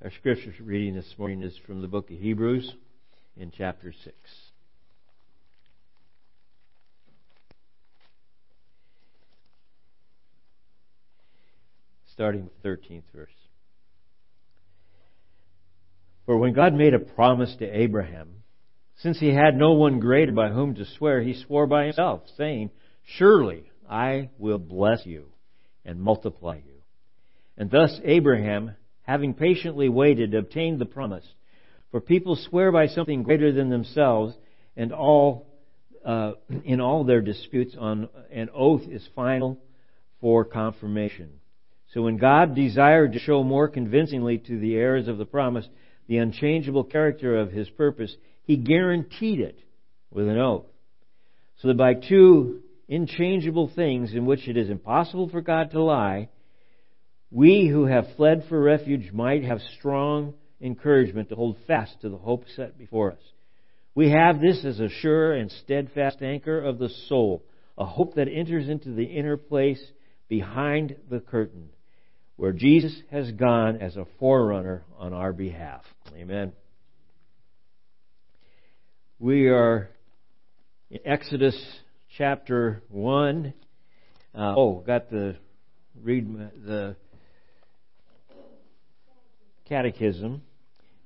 Our scripture reading this morning is from the book of Hebrews in chapter 6. Starting with the 13th verse. For when God made a promise to Abraham, since he had no one greater by whom to swear, he swore by himself, saying, Surely I will bless you and multiply you. And thus Abraham, having patiently waited, obtained the promise. For people swear by something greater than themselves, and in all their disputes, on an oath is final for confirmation. So when God desired to show more convincingly to the heirs of the promise the unchangeable character of His purpose, He guaranteed it with an oath, so that by two unchangeable things in which it is impossible for God to lie, we who have fled for refuge might have strong encouragement to hold fast to the hope set before us. We have this as a sure and steadfast anchor of the soul, a hope that enters into the inner place behind the curtain, where Jesus has gone as a forerunner on our behalf. Amen. We are in Exodus chapter 1. Read the Catechism,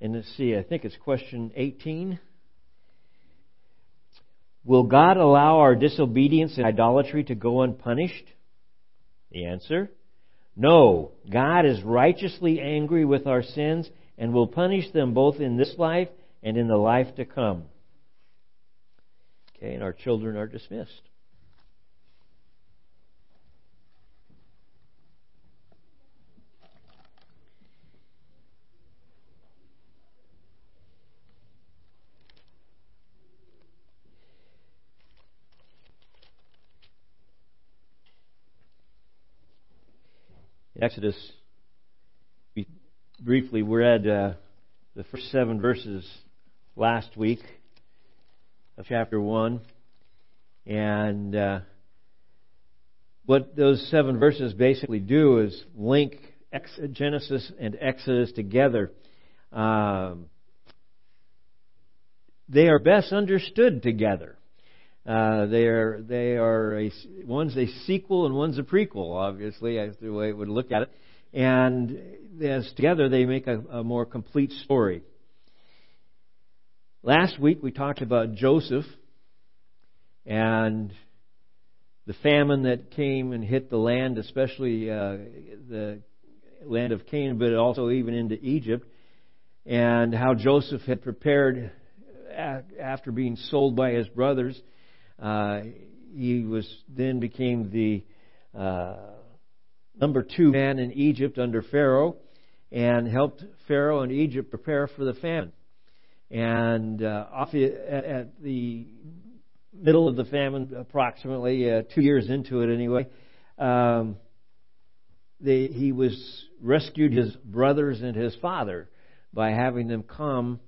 and let's see, I think it's question 18. Will God allow our disobedience and idolatry to go unpunished? The answer, no. God is righteously angry with our sins and will punish them both in this life and in the life to come. Okay, and our children are dismissed. Exodus, we briefly read the first 7 verses last week of chapter 1. And what those 7 verses basically do is link Genesis and Exodus together. They are best understood together. One's a sequel and one's a prequel, obviously, as the way it would look at it. And as together they make a more complete story. Last week we talked about Joseph and the famine that came and hit the land, especially the land of Canaan, but also even into Egypt, and how Joseph had prepared after being sold by his brothers. He became the number 2 man in Egypt under Pharaoh, and helped Pharaoh and Egypt prepare for the famine. And at the middle of the famine, approximately 2 years into it anyway, he was rescued his brothers and his father by having them come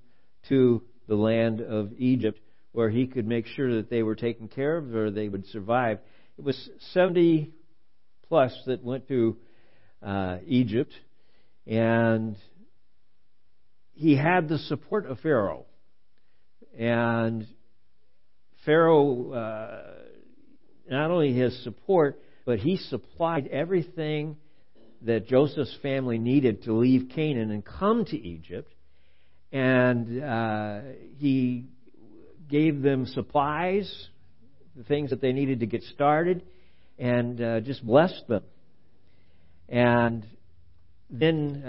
to the land of Egypt, where he could make sure that they were taken care of or they would survive. It was 70 plus that went to Egypt, and he had the support of Pharaoh. And Pharaoh, not only his support, but he supplied everything that Joseph's family needed to leave Canaan and come to Egypt. And he gave them supplies, the things that they needed to get started, and just blessed them. And then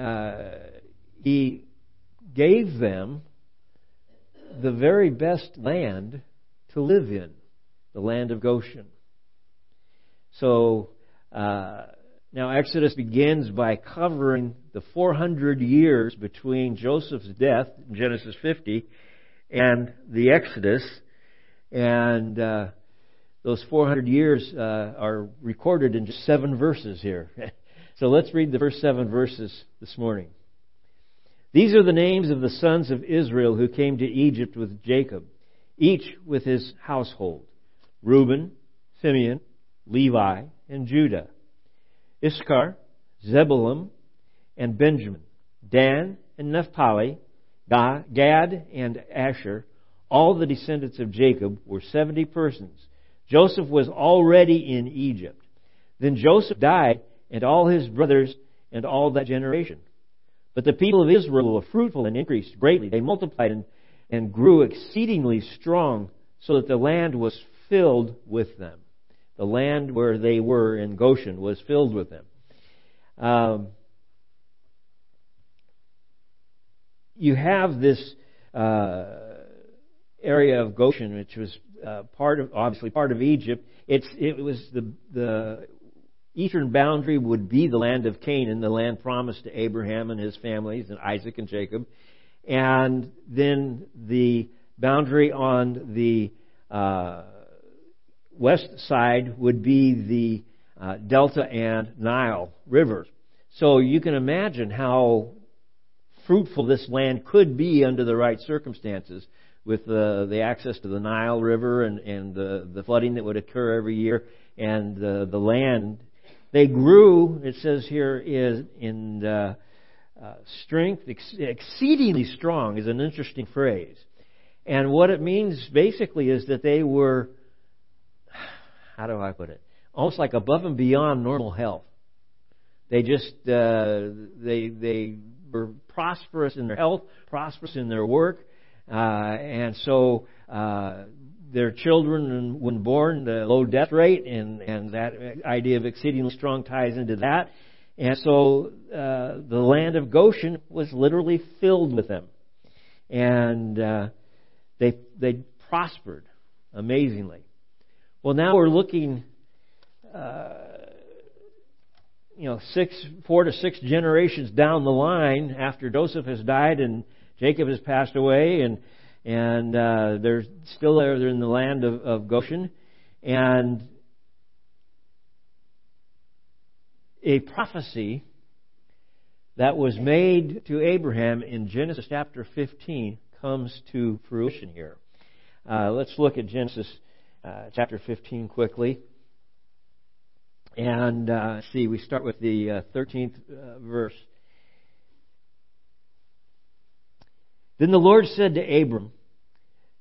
he gave them the very best land to live in, the land of Goshen. So now Exodus begins by covering the 400 years between Joseph's death, Genesis 50, and the Exodus, and those 400 years are recorded in just 7 verses here. So let's read the first 7 verses this morning. These are the names of the sons of Israel who came to Egypt with Jacob, each with his household: Reuben, Simeon, Levi, and Judah, Issachar, Zebulun, and Benjamin, Dan, and Naphtali, Gad and Asher, all the descendants of Jacob, were 70 persons. Joseph was already in Egypt. Then Joseph died, and all his brothers, and all that generation. But the people of Israel were fruitful and increased greatly. They multiplied and grew exceedingly strong, so that the land was filled with them. The land where they were in Goshen was filled with them. You have this area of Goshen, which was part of Egypt. It was the eastern boundary would be the land of Canaan, the land promised to Abraham and his families, and Isaac and Jacob, and then the boundary on the west side would be the Delta and Nile rivers. So you can imagine how fruitful this land could be under the right circumstances, with the access to the Nile River and the flooding that would occur every year, and the land. They grew, it says here, in strength. Exceedingly strong is an interesting phrase. And what it means basically is that they were, how do I put it, almost like above and beyond normal health. They just, they were prosperous in their health, prosperous in their work. And so their children, when born, the low death rate, and that idea of exceedingly strong ties into that. And so the land of Goshen was literally filled with them. And they prospered amazingly. Well, now we're looking, 4 to 6 generations down the line after Joseph has died and Jacob has passed away, and they're still there. They're in the land of Goshen, and a prophecy that was made to Abraham in Genesis chapter 15 comes to fruition here. Let's look at Genesis chapter 15 quickly, and see. We start with the 13th verse. Then the Lord said to Abram,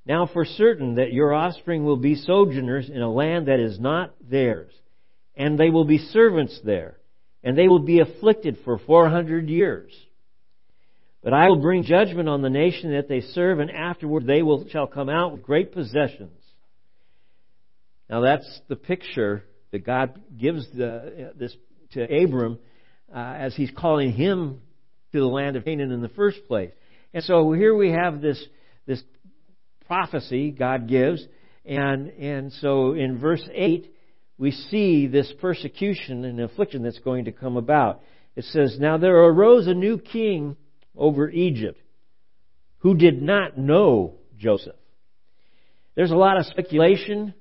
"Now for certain that your offspring will be sojourners in a land that is not theirs, and they will be servants there, and they will be afflicted for 400 years. But I will bring judgment on the nation that they serve, and afterward they shall come out with great possessions." Now that's the picture that God gives this to Abram as he's calling him to the land of Canaan in the first place. And so here we have this prophecy God gives, and so in verse 8 we see this persecution and affliction that's going to come about. It says, "Now there arose a new king over Egypt who did not know Joseph." There's a lot of speculation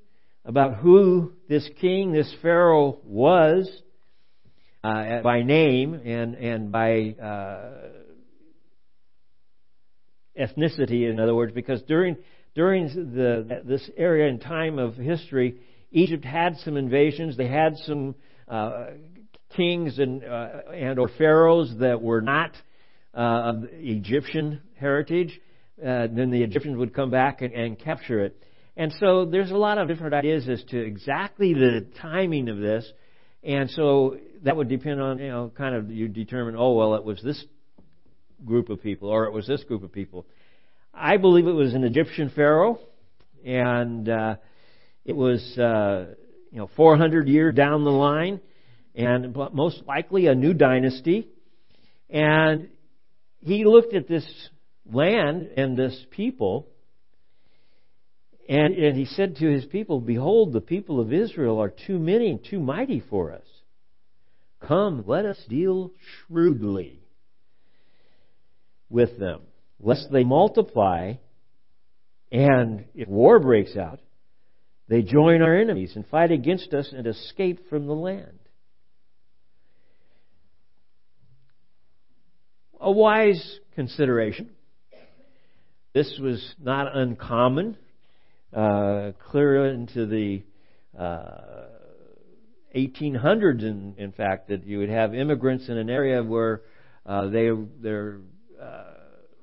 about who this king, this Pharaoh, was by name and by ethnicity, in other words, because during this area and time of history, Egypt had some invasions. They had some kings and or pharaohs that were not of Egyptian heritage. Then the Egyptians would come back and capture it. And so there's a lot of different ideas as to exactly the timing of this. And so that would depend on, you determine, it was this group of people, or it was this group of people. I believe it was an Egyptian pharaoh, and it was 400 years down the line, and most likely a new dynasty. And he looked at this land and this people, and he said to his people, "Behold, the people of Israel are too many and too mighty for us. Come, let us deal shrewdly with them, lest they multiply, and if war breaks out, they join our enemies and fight against us and escape from the land." A wise consideration. This was not uncommon. Clear into the 1800s, in fact, that you would have immigrants in an area where their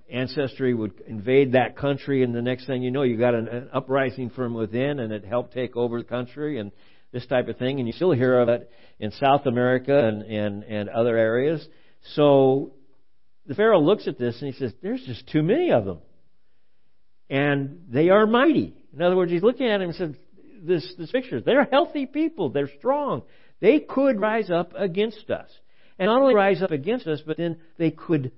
ancestry would invade that country, and the next thing you know, you got an uprising from within, and it helped take over the country and this type of thing. And you still hear of it in South America and other areas. So the Pharaoh looks at this and he says, there's just too many of them. And they are mighty. In other words, he's looking at him and says, this picture, they're healthy people. They're strong. They could rise up against us. And not only rise up against us, but then they could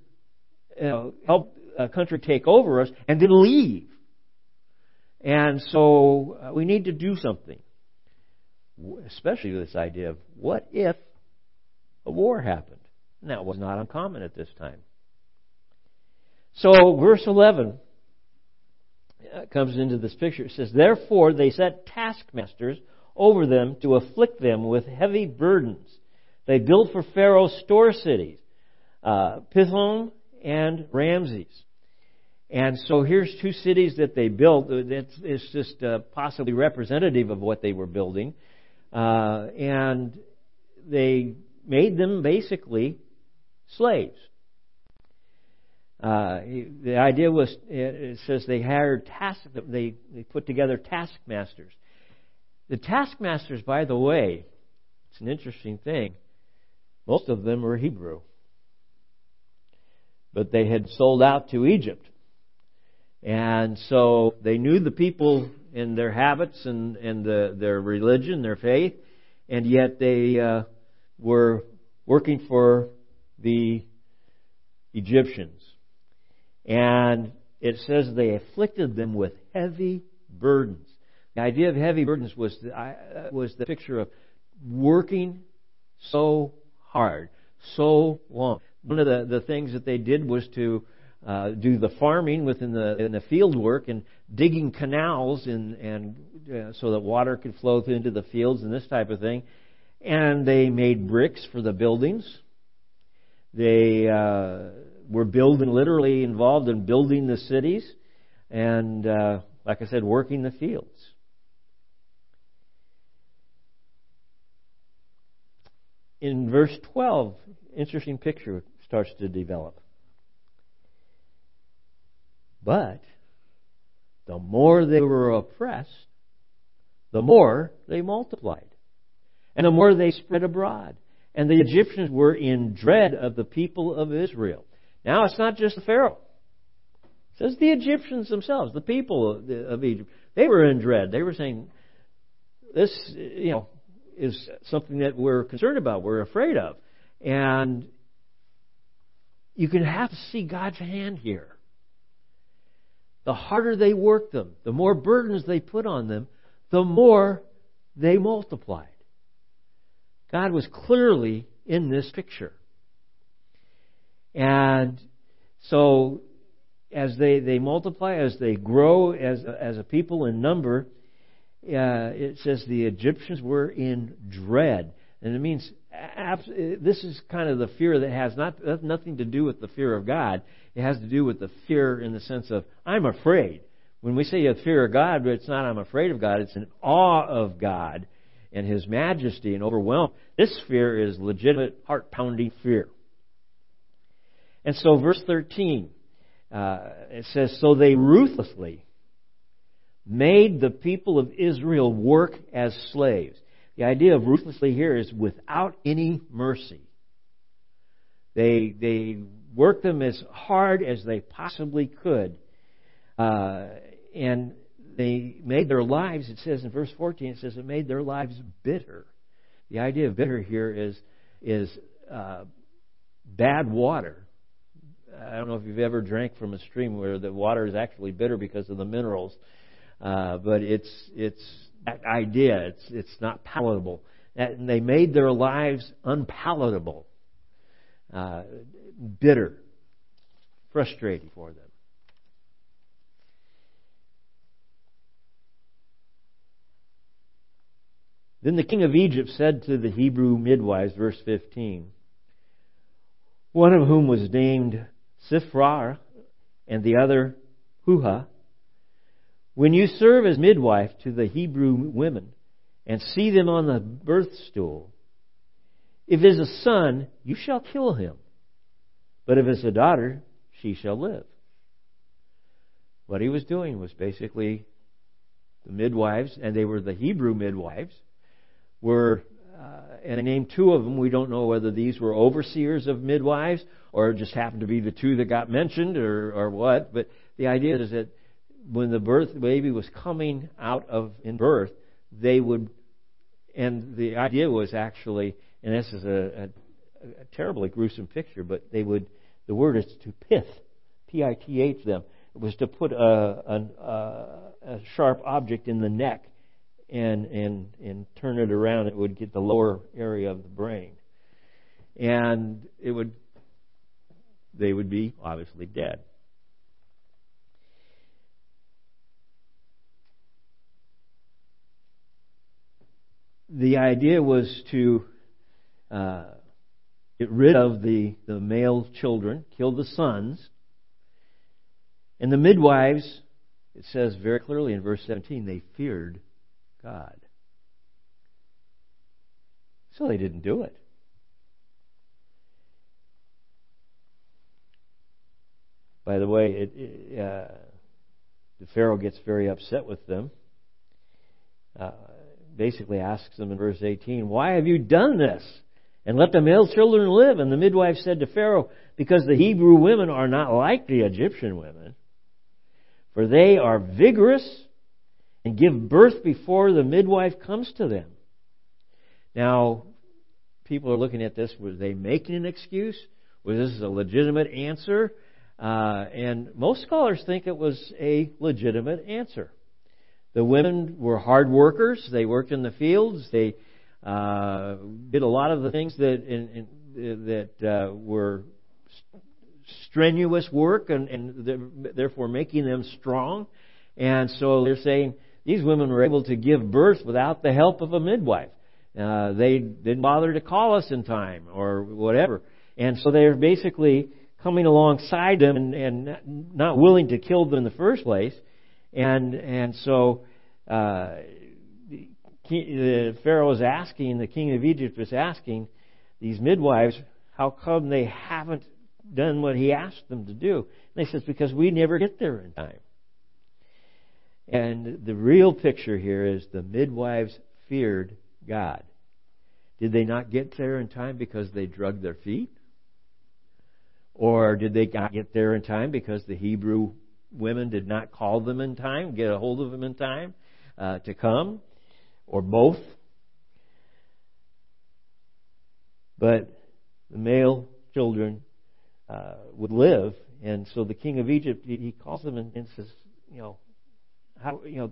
help a country take over us and then leave. And so we need to do something, especially with this idea of what if a war happened? And that was not uncommon at this time. So verse 11 comes into this picture. It says, therefore they set taskmasters over them to afflict them with heavy burdens. They built for Pharaoh store cities, Pithom and Ramses. And so here's two cities that they built. It's just possibly representative of what they were building. And they made them basically slaves. The idea was, it says they hired they put together taskmasters. The taskmasters, by the way, it's an interesting thing. Most of them were Hebrew. But they had sold out to Egypt. And so they knew the people and their habits and their religion, their faith, and yet they were working for the Egyptians. And it says they afflicted them with heavy burdens. The idea of heavy burdens was the picture of working so hard, so long. One of the things that they did was to do the farming within the field work and digging canals and so that water could flow into the fields and this type of thing. And they made bricks for the buildings. They were building, literally involved in building the cities, and like I said, working the fields. In verse 12, interesting picture starts to develop. But the more they were oppressed, the more they multiplied, and the more they spread abroad. And the Egyptians were in dread of the people of Israel. Now it's not just the Pharaoh. It says the Egyptians themselves, the people of Egypt, they were in dread. They were saying, this, is something that we're concerned about, we're afraid of. And you can have to see God's hand here. The harder they worked them, the more burdens they put on them, the more they multiplied. God was clearly in this picture. And so as they multiply, as they grow as a people in number, it says the Egyptians were in dread. And it means this is kind of the fear that has nothing to do with the fear of God. It has to do with the fear in the sense of, I'm afraid. When we say a fear of God, it's not I'm afraid of God. It's an awe of God and His majesty and overwhelm. This fear is legitimate, heart-pounding fear. And so verse 13, it says, so they ruthlessly made the people of Israel work as slaves. The idea of ruthlessly here is without any mercy. They worked them as hard as they possibly could. And they made their lives, it says in verse 14, it says it made their lives bitter. The idea of bitter here is bad water. I don't know if you've ever drank from a stream where the water is actually bitter because of the minerals. But it's that idea. It's not palatable. And they made their lives unpalatable, bitter, frustrating for them. Then the king of Egypt said to the Hebrew midwives, verse 15, one of whom was named Shiphrah and the other Puah, when you serve as midwife to the Hebrew women and see them on the birth stool, if it is a son, you shall kill him. But if it's a daughter, she shall live. What he was doing was basically the midwives, and they were the Hebrew midwives, and I named two of them. We don't know whether these were overseers of midwives or just happened to be the two that got mentioned or what. But the idea is that when the baby was coming out in birth, they would, and the idea was actually, and this is a terribly gruesome picture, but they would, the word is to pith, P-I-T-H them. It was to put a sharp object in the neck and turn it around. It would get the lower area of the brain. And they would be obviously dead. The idea was to get rid of the male children, kill the sons. And the midwives, it says very clearly in verse 17, they feared God. So they didn't do it. By the way, the Pharaoh gets very upset with them. Basically asks them in verse 18, why have you done this? And let the male children live. And the midwife said to Pharaoh, because the Hebrew women are not like the Egyptian women, for they are vigorous and give birth before the midwife comes to them. Now, people are looking at this. Were they making an excuse? Was this a legitimate answer? And most scholars think it was a legitimate answer. The women were hard workers. They worked in the fields. They did a lot of the things that were strenuous work and therefore making them strong. And so they're saying these women were able to give birth without the help of a midwife. They didn't bother to call us in time or whatever. And so they're basically coming alongside them and not willing to kill them in the first place. And so the Pharaoh is asking, the king of Egypt is asking these midwives, how come they haven't done what he asked them to do? And they says, because we never get there in time. And the real picture here is the midwives feared God. Did they not get there in time because they drugged their feet? Or did they not get there in time because the Hebrew women did not call them in time, get a hold of them in time to come, or both? But the male children would live, and so the king of Egypt, he calls them and says,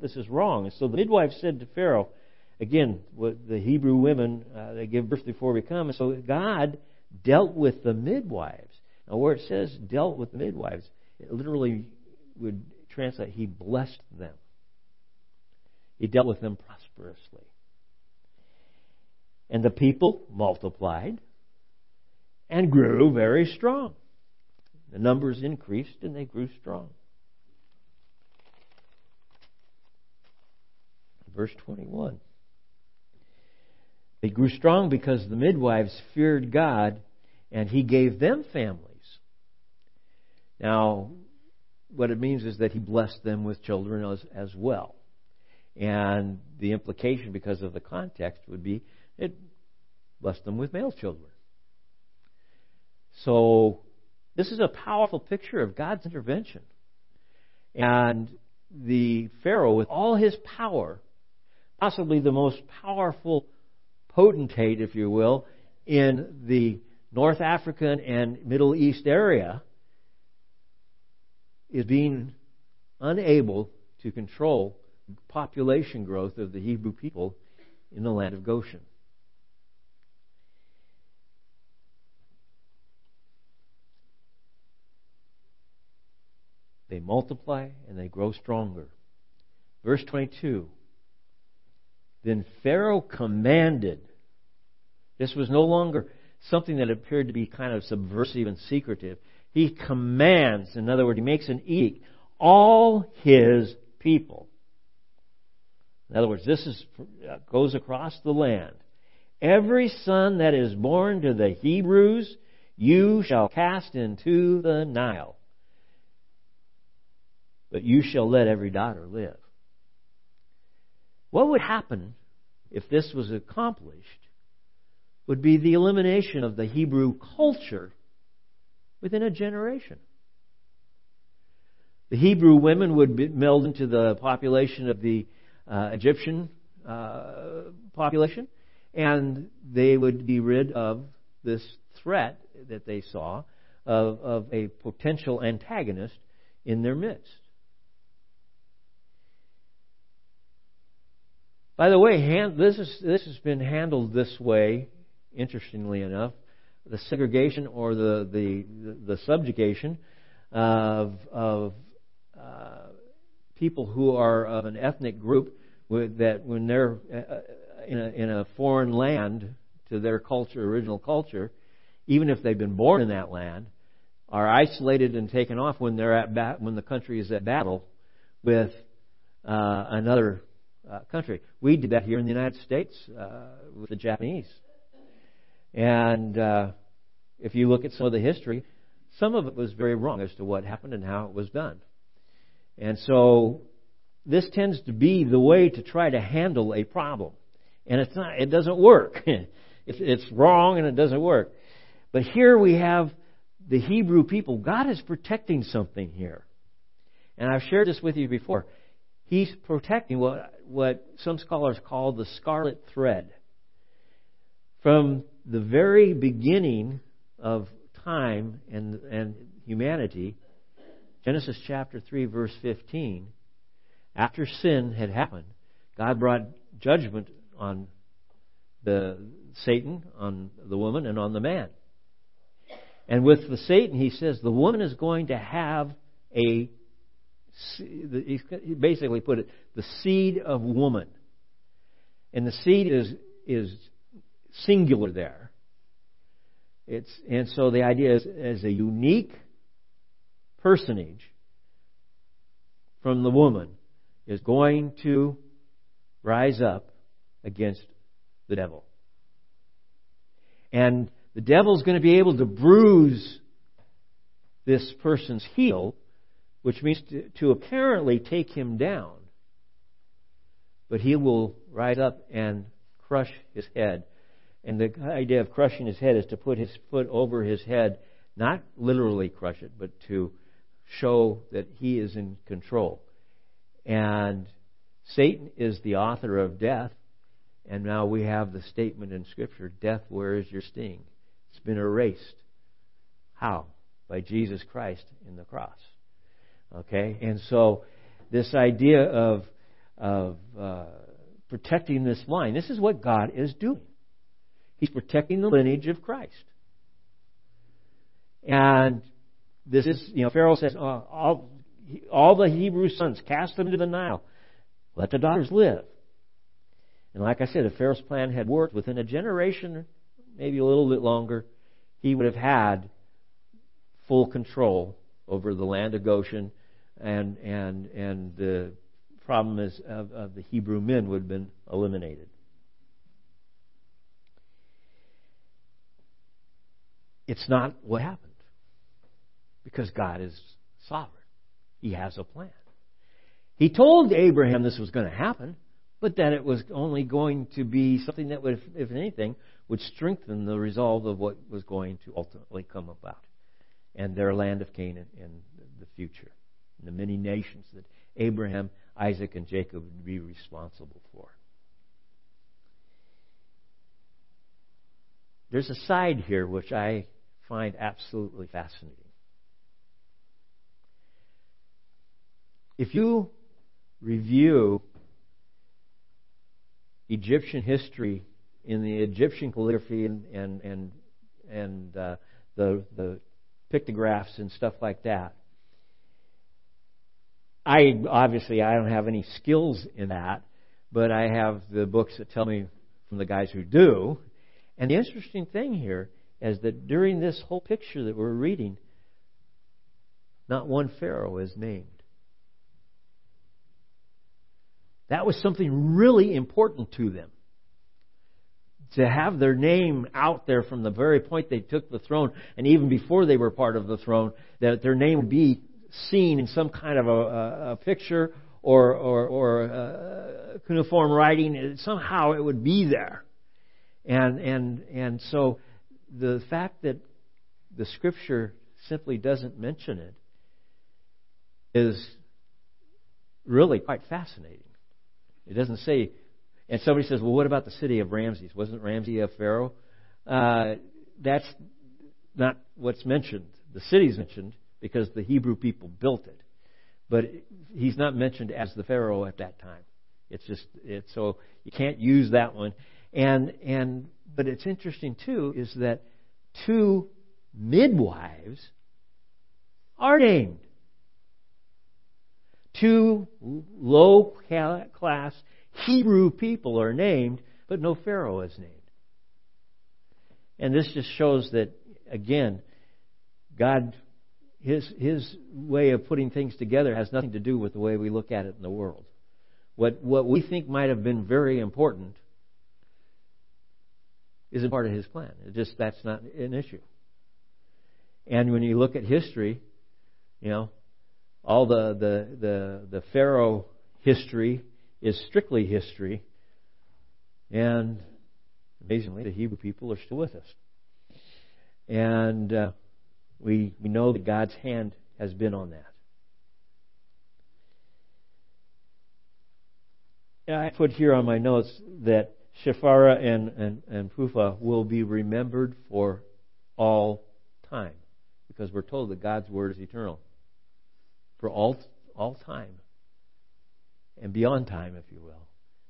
this is wrong. And so the midwife said to Pharaoh, again, what the Hebrew women, they give birth before we come. And so God dealt with the midwives. Now, where it says dealt with the midwives, it literally would translate, he blessed them. He dealt with them prosperously. And the people multiplied and grew very strong. The numbers increased and they grew strong. Verse 21. They grew strong because the midwives feared God, and he gave them families. Now, what it means is that he blessed them with children as well. And the implication, because of the context, would be it blessed them with male children. So this is a powerful picture of God's intervention. And the Pharaoh, with all his power, possibly the most powerful potentate, if you will, in the North African and Middle East area, is being unable to control population growth of the Hebrew people in the land of Goshen. They multiply and they grow stronger. Verse 22. Then Pharaoh commanded. This was no longer something that appeared to be kind of subversive and secretive. He commands, in other words, he makes an edict, all his people. In other words, this goes across the land. Every son that is born to the Hebrews, you shall cast into the Nile. but you shall let every daughter live. What would happen if this was accomplished would be the elimination of the Hebrew culture within a generation. The Hebrew women would be melded into the population of the Egyptian population, and they would be rid of this threat that they saw of a potential antagonist in their midst. By the way, this has been handled this way, interestingly enough, the segregation or the subjugation of people who are of an ethnic group that when they're in a foreign land to their culture, original culture, even if they've been born in that land, are isolated and taken off when they're when the country is at battle with another country. We did that here in the United States with the Japanese. And if you look at some of the history, some of it was very wrong as to what happened and how it was done. And so this tends to be the way to try to handle a problem. And it doesn't work. It's wrong and it doesn't work. But here we have the Hebrew people. God is protecting something here. And I've shared this with you before. He's protecting what some scholars call the scarlet thread. From the very beginning of time and humanity, Genesis chapter 3, verse 15, after sin had happened, God brought judgment on Satan, on the woman, and on the man. And with the Satan, he says, the woman is going to have he basically put it, the seed of woman. And the seed is singular there. And so the idea is as a unique personage from the woman is going to rise up against the devil. And the devil's going to be able to bruise this person's heel, which means to apparently take him down. But he will rise up and crush his head. And the idea of crushing his head is to put his foot over his head, not literally crush it, but to show that he is in control. And Satan is the author of death. And now we have the statement in Scripture, death, where is your sting? It's been erased. How? By Jesus Christ in the cross. Okay? And so this idea of protecting this line, this is what God is doing. He's protecting the lineage of Christ. And this is, Pharaoh says, all the Hebrew sons, cast them into the Nile. Let the daughters live. And like I said, if Pharaoh's plan had worked, within a generation, maybe a little bit longer, he would have had full control over the land of Goshen, and the problem is of the Hebrew men would have been eliminated. It's not what happened, because God is sovereign. He has a plan. He told Abraham this was going to happen, but that it was only going to be something that would, if anything, would strengthen the resolve of what was going to ultimately come about, and their land of Canaan in the future, and the many nations that Abraham, Isaac, and Jacob would be responsible for. There's a side here which I find absolutely fascinating. If you review Egyptian history in the Egyptian calligraphy and the pictographs and stuff like that, I don't have any skills in that, but I have the books that tell me from the guys who do. And the interesting thing here is that during this whole picture that we're reading, not one pharaoh is named. That was something really important to them. To have their name out there from the very point they took the throne, and even before they were part of the throne, that their name would be seen in some kind of a picture or cuneiform writing. Somehow it would be there. And so the fact that the Scripture simply doesn't mention it is really quite fascinating. It doesn't say, and somebody says, well, what about the city of Ramses? Wasn't Ramses a pharaoh? That's not what's mentioned. The city's mentioned because the Hebrew people built it. But he's not mentioned as the pharaoh at that time. It's so you can't use that one. But it's interesting too is that two midwives are named. Two low-class Hebrew people are named, but no pharaoh is named. And this just shows that, again, God, His way of putting things together has nothing to do with the way we look at it in the world. What we think might have been very important isn't part of His plan. That's not an issue. And when you look at history, all the pharaoh history is strictly history, and amazingly, the Hebrew people are still with us. And we know that God's hand has been on that. And I put here on my notes that Shiphrah and Puah will be remembered for all time, because we're told that God's word is eternal. For all time and beyond time, if you will.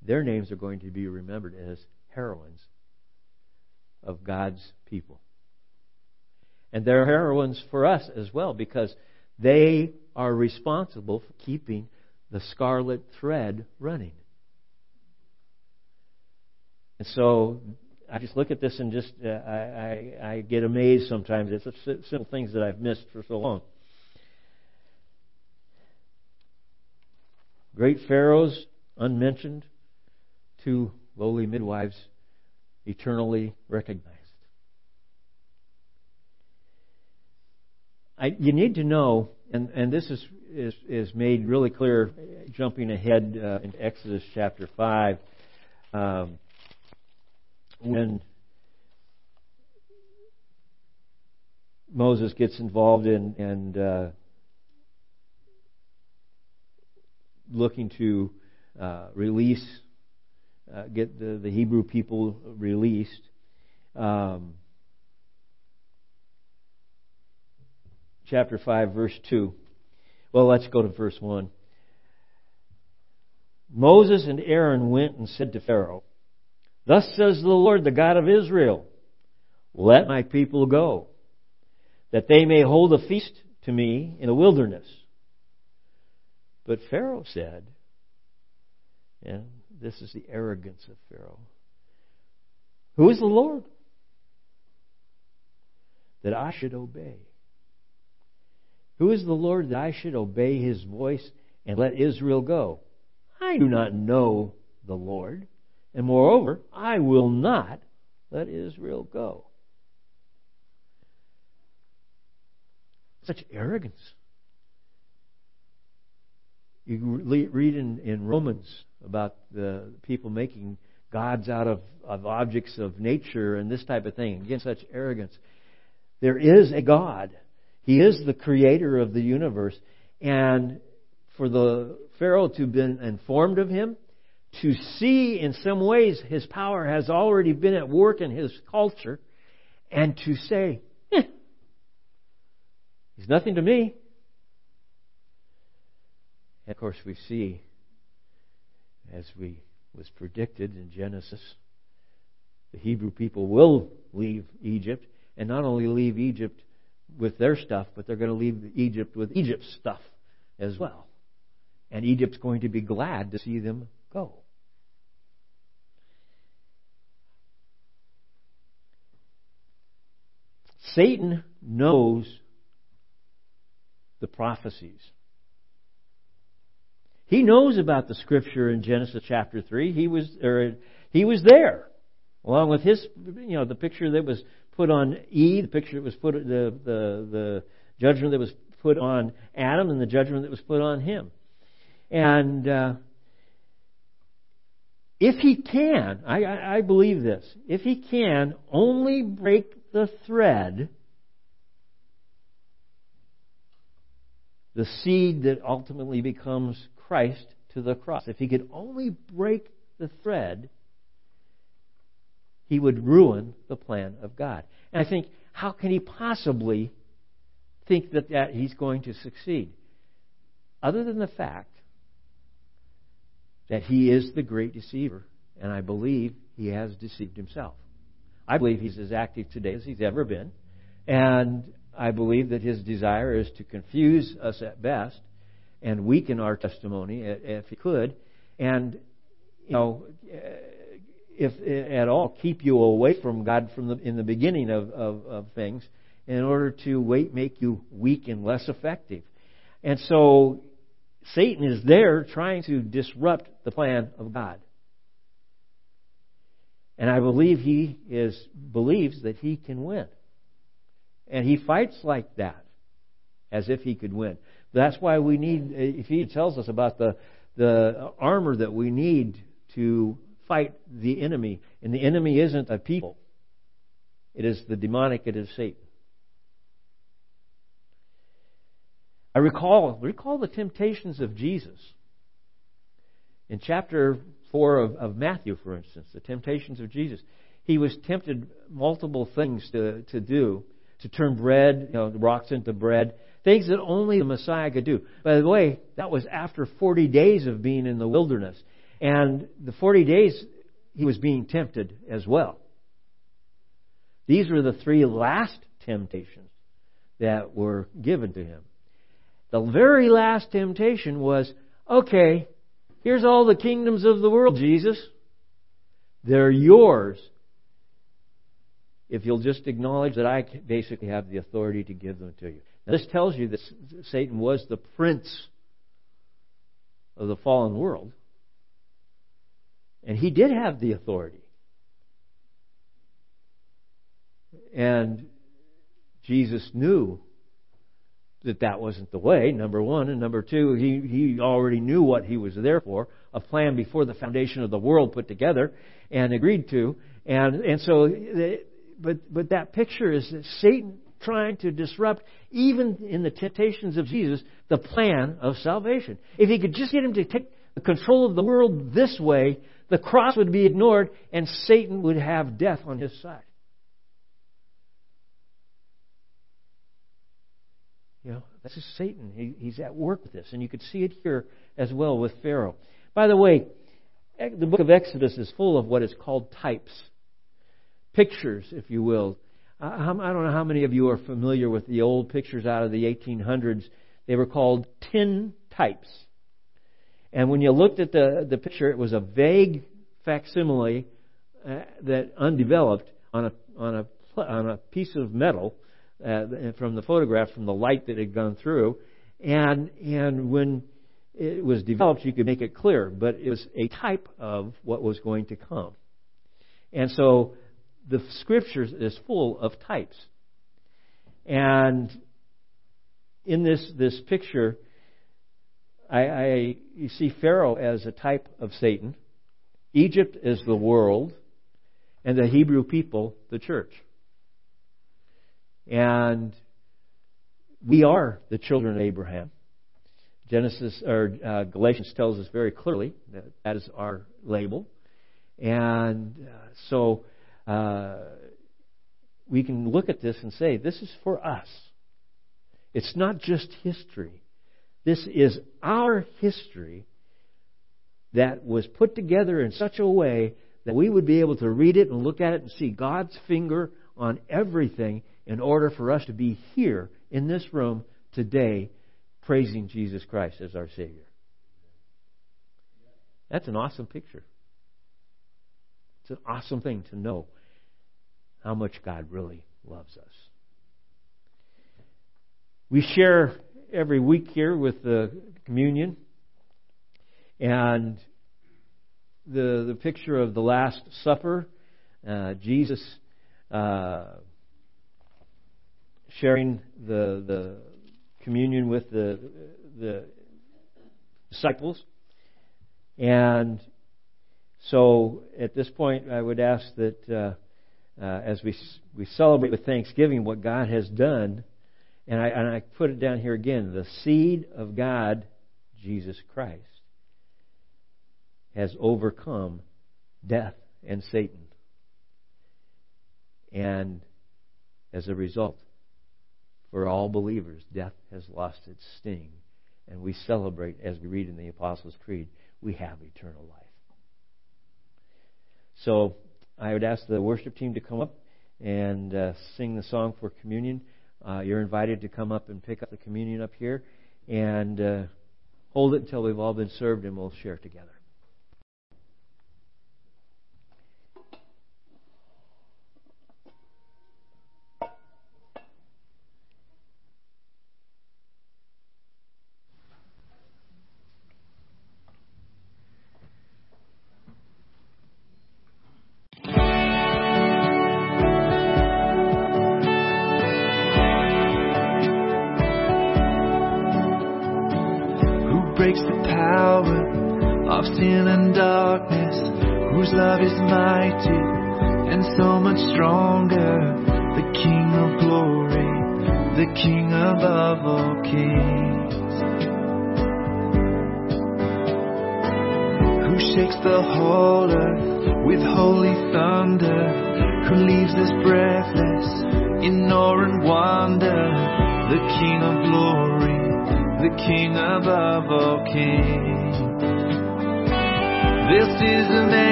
Their names are going to be remembered as heroines of God's people. And they're heroines for us as well, because they are responsible for keeping the scarlet thread running. And so I just look at this and just I get amazed sometimes at simple things that I've missed for so long. Great pharaohs, unmentioned. Two lowly midwives, eternally recognized. You need to know, and this is made really clear, jumping ahead in Exodus chapter 5, when Moses gets involved in looking to get the Hebrew people released. Chapter 5, verse 2. Well, let's go to verse 1. Moses and Aaron went and said to Pharaoh, "Thus says the Lord, the God of Israel, let my people go, that they may hold a feast to me in the wilderness." But Pharaoh said, and this is the arrogance of Pharaoh, "Who is the Lord that I should obey? Who is the Lord that I should obey His voice and let Israel go? I do not know the Lord, and moreover, I will not let Israel go." Such arrogance. You read in Romans about the people making gods out of objects of nature and this type of thing. Again, such arrogance. There is a God. He is the creator of the universe. And for the Pharaoh to have been informed of Him, to see in some ways His power has already been at work in his culture, and to say, He's nothing to me. And of course, we see, as was predicted in Genesis, the Hebrew people will leave Egypt, and not only leave Egypt with their stuff, but they're going to leave Egypt with Egypt's stuff as well. And Egypt's going to be glad to see them go. Satan knows the prophecies. He knows about the Scripture in Genesis chapter 3. He was there, along with his, the picture that was put on the judgment that was put on Adam and the judgment that was put on him. And if he can, I believe this, if he can only break the thread, the seed that ultimately becomes Christ to the cross, if he could only break the thread, he would ruin the plan of God. And I think, how can he possibly think that he's going to succeed? Other than the fact that he is the great deceiver, and I believe he has deceived himself. I believe he's as active today as he's ever been, and I believe that his desire is to confuse us at best and weaken our testimony if he could, and, you know, if at all, keep you away from God in the beginning of things in order to make you weak and less effective. And so Satan is there trying to disrupt the plan of God. And I believe he believes that he can win. And he fights like that, as if he could win. That's why we need, if he tells us about the armor that we need to fight the enemy. And the enemy isn't a people. It is the demonic, it is Satan. I recall the temptations of Jesus. In chapter 4 of Matthew, for instance, the temptations of Jesus. He was tempted multiple things to do, to turn bread, rocks into bread, things that only the Messiah could do. By the way, that was after 40 days of being in the wilderness. And the 40 days, he was being tempted as well. These were the three last temptations that were given to him. The very last temptation was, okay, here's all the kingdoms of the world, Jesus. They're yours, if you'll just acknowledge that I basically have the authority to give them to you. Now, this tells you that Satan was the prince of the fallen world. And he did have the authority. And Jesus knew that wasn't the way, number one. And number two, he already knew what he was there for, a plan before the foundation of the world put together and agreed to. And so, but that picture is that Satan trying to disrupt, even in the temptations of Jesus, the plan of salvation. If he could just get him to take the control of the world this way, the cross would be ignored and Satan would have death on his side. This is Satan. He's at work with this. And you could see it here as well with Pharaoh. By the way, the book of Exodus is full of what is called types. Pictures, if you will. I don't know how many of you are familiar with the old pictures out of the 1800s. They were called tin types. And when you looked at the picture, it was a vague facsimile that undeveloped on a piece of metal from the photograph, from the light that had gone through, and when it was developed, you could make it clear, but it was a type of what was going to come. And so the Scriptures is full of types. And in this picture, you see Pharaoh as a type of Satan, Egypt is the world, and the Hebrew people, the church. And we are the children of Abraham. Galatians tells us very clearly that that is our label. And so we can look at this and say, this is for us. It's not just history. This is our history that was put together in such a way that we would be able to read it and look at it and see God's finger on everything, in order for us to be here in this room today praising Jesus Christ as our Savior. That's an awesome picture. It's an awesome thing to know how much God really loves us. We share every week here with the communion, and the picture of the Last Supper, Jesus sharing the communion with the disciples. And so at this point, I would ask that as we celebrate with thanksgiving what God has done, and I put it down here again, the seed of God, Jesus Christ, has overcome death and Satan. And as a result, for all believers, death has lost its sting. And we celebrate, as we read in the Apostles' Creed, we have eternal life. So I would ask the worship team to come up and sing the song for communion. You're invited to come up and pick up the communion up here, and hold it until we've all been served, and we'll share together.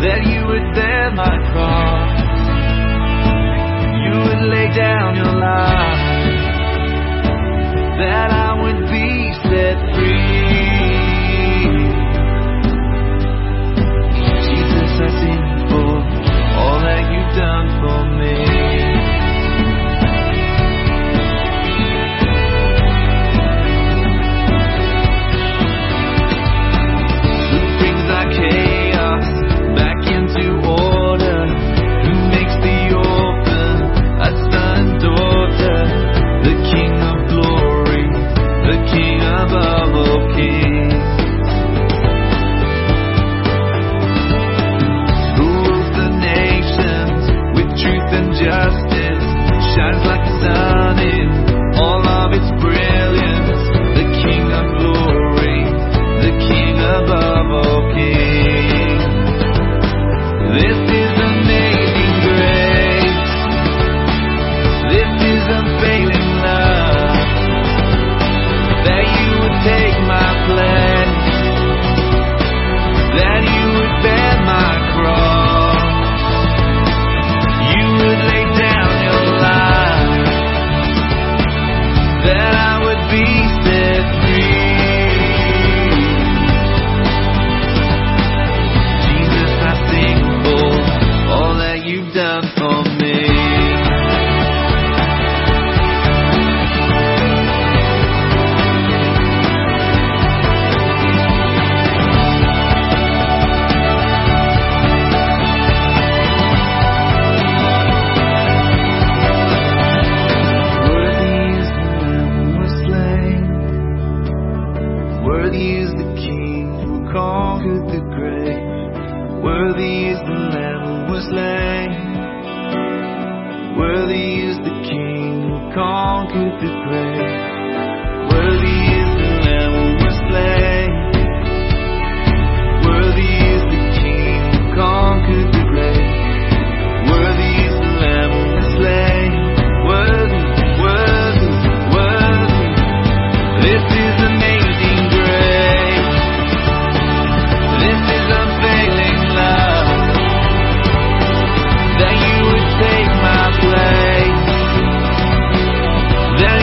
That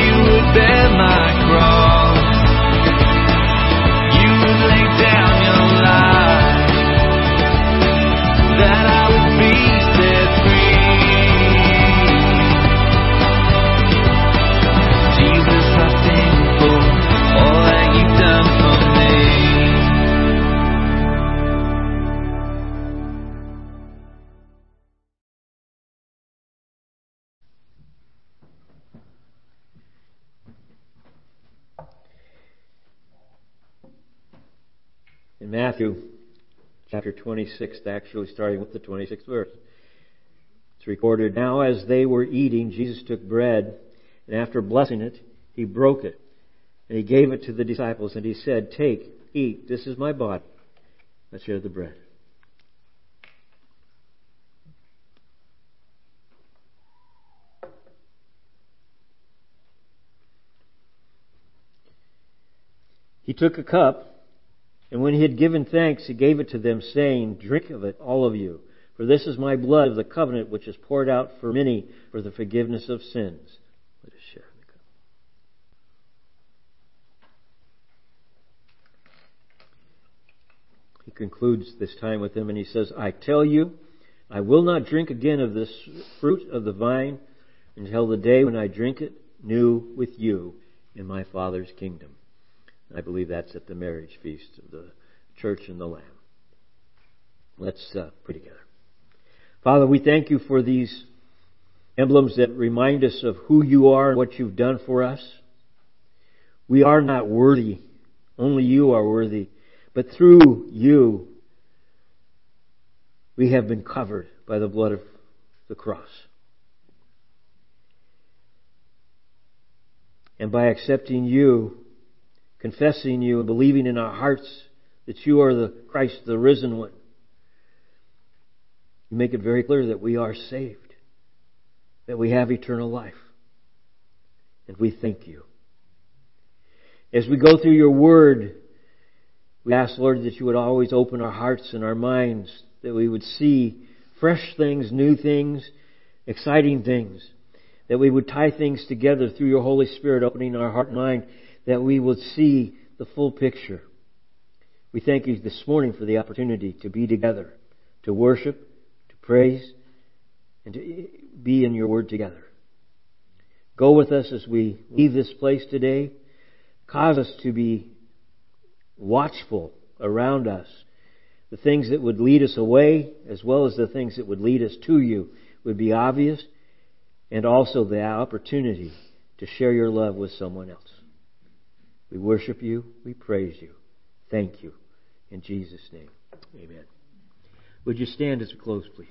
you would bear. in Matthew chapter 26, actually starting with the 26th verse. It's recorded, "Now as they were eating, Jesus took bread, and after blessing it, He broke it, and He gave it to the disciples, and He said, 'Take, eat, this is my body.'" Let's share the bread. He took a cup, and when He had given thanks, He gave it to them, saying, "Drink of it, all of you, for this is my blood of the covenant, which is poured out for many for the forgiveness of sins." Let us share the cup. He concludes this time with them, and He says, "I tell you, I will not drink again of this fruit of the vine until the day when I drink it new with you in my Father's kingdom." I believe that's at the marriage feast of the church and the Lamb. Let's pray together. Father, we thank You for these emblems that remind us of who You are and what You've done for us. We are not worthy. Only You are worthy. But through You, we have been covered by the blood of the cross. And by accepting You, confessing You and believing in our hearts that You are the Christ, the risen one, You make it very clear that we are saved, that we have eternal life. And we thank You. As we go through Your Word, we ask, Lord, that You would always open our hearts and our minds, that we would see fresh things, new things, exciting things, that we would tie things together through Your Holy Spirit, opening our heart and mind, that we will see the full picture. We thank You this morning for the opportunity to be together, to worship, to praise, and to be in Your Word together. Go with us as we leave this place today. Cause us to be watchful around us. The things that would lead us away, as well as the things that would lead us to You, would be obvious, and also the opportunity to share Your love with someone else. We worship You. We praise You. Thank You. In Jesus' name, amen. Would you stand as we close, please?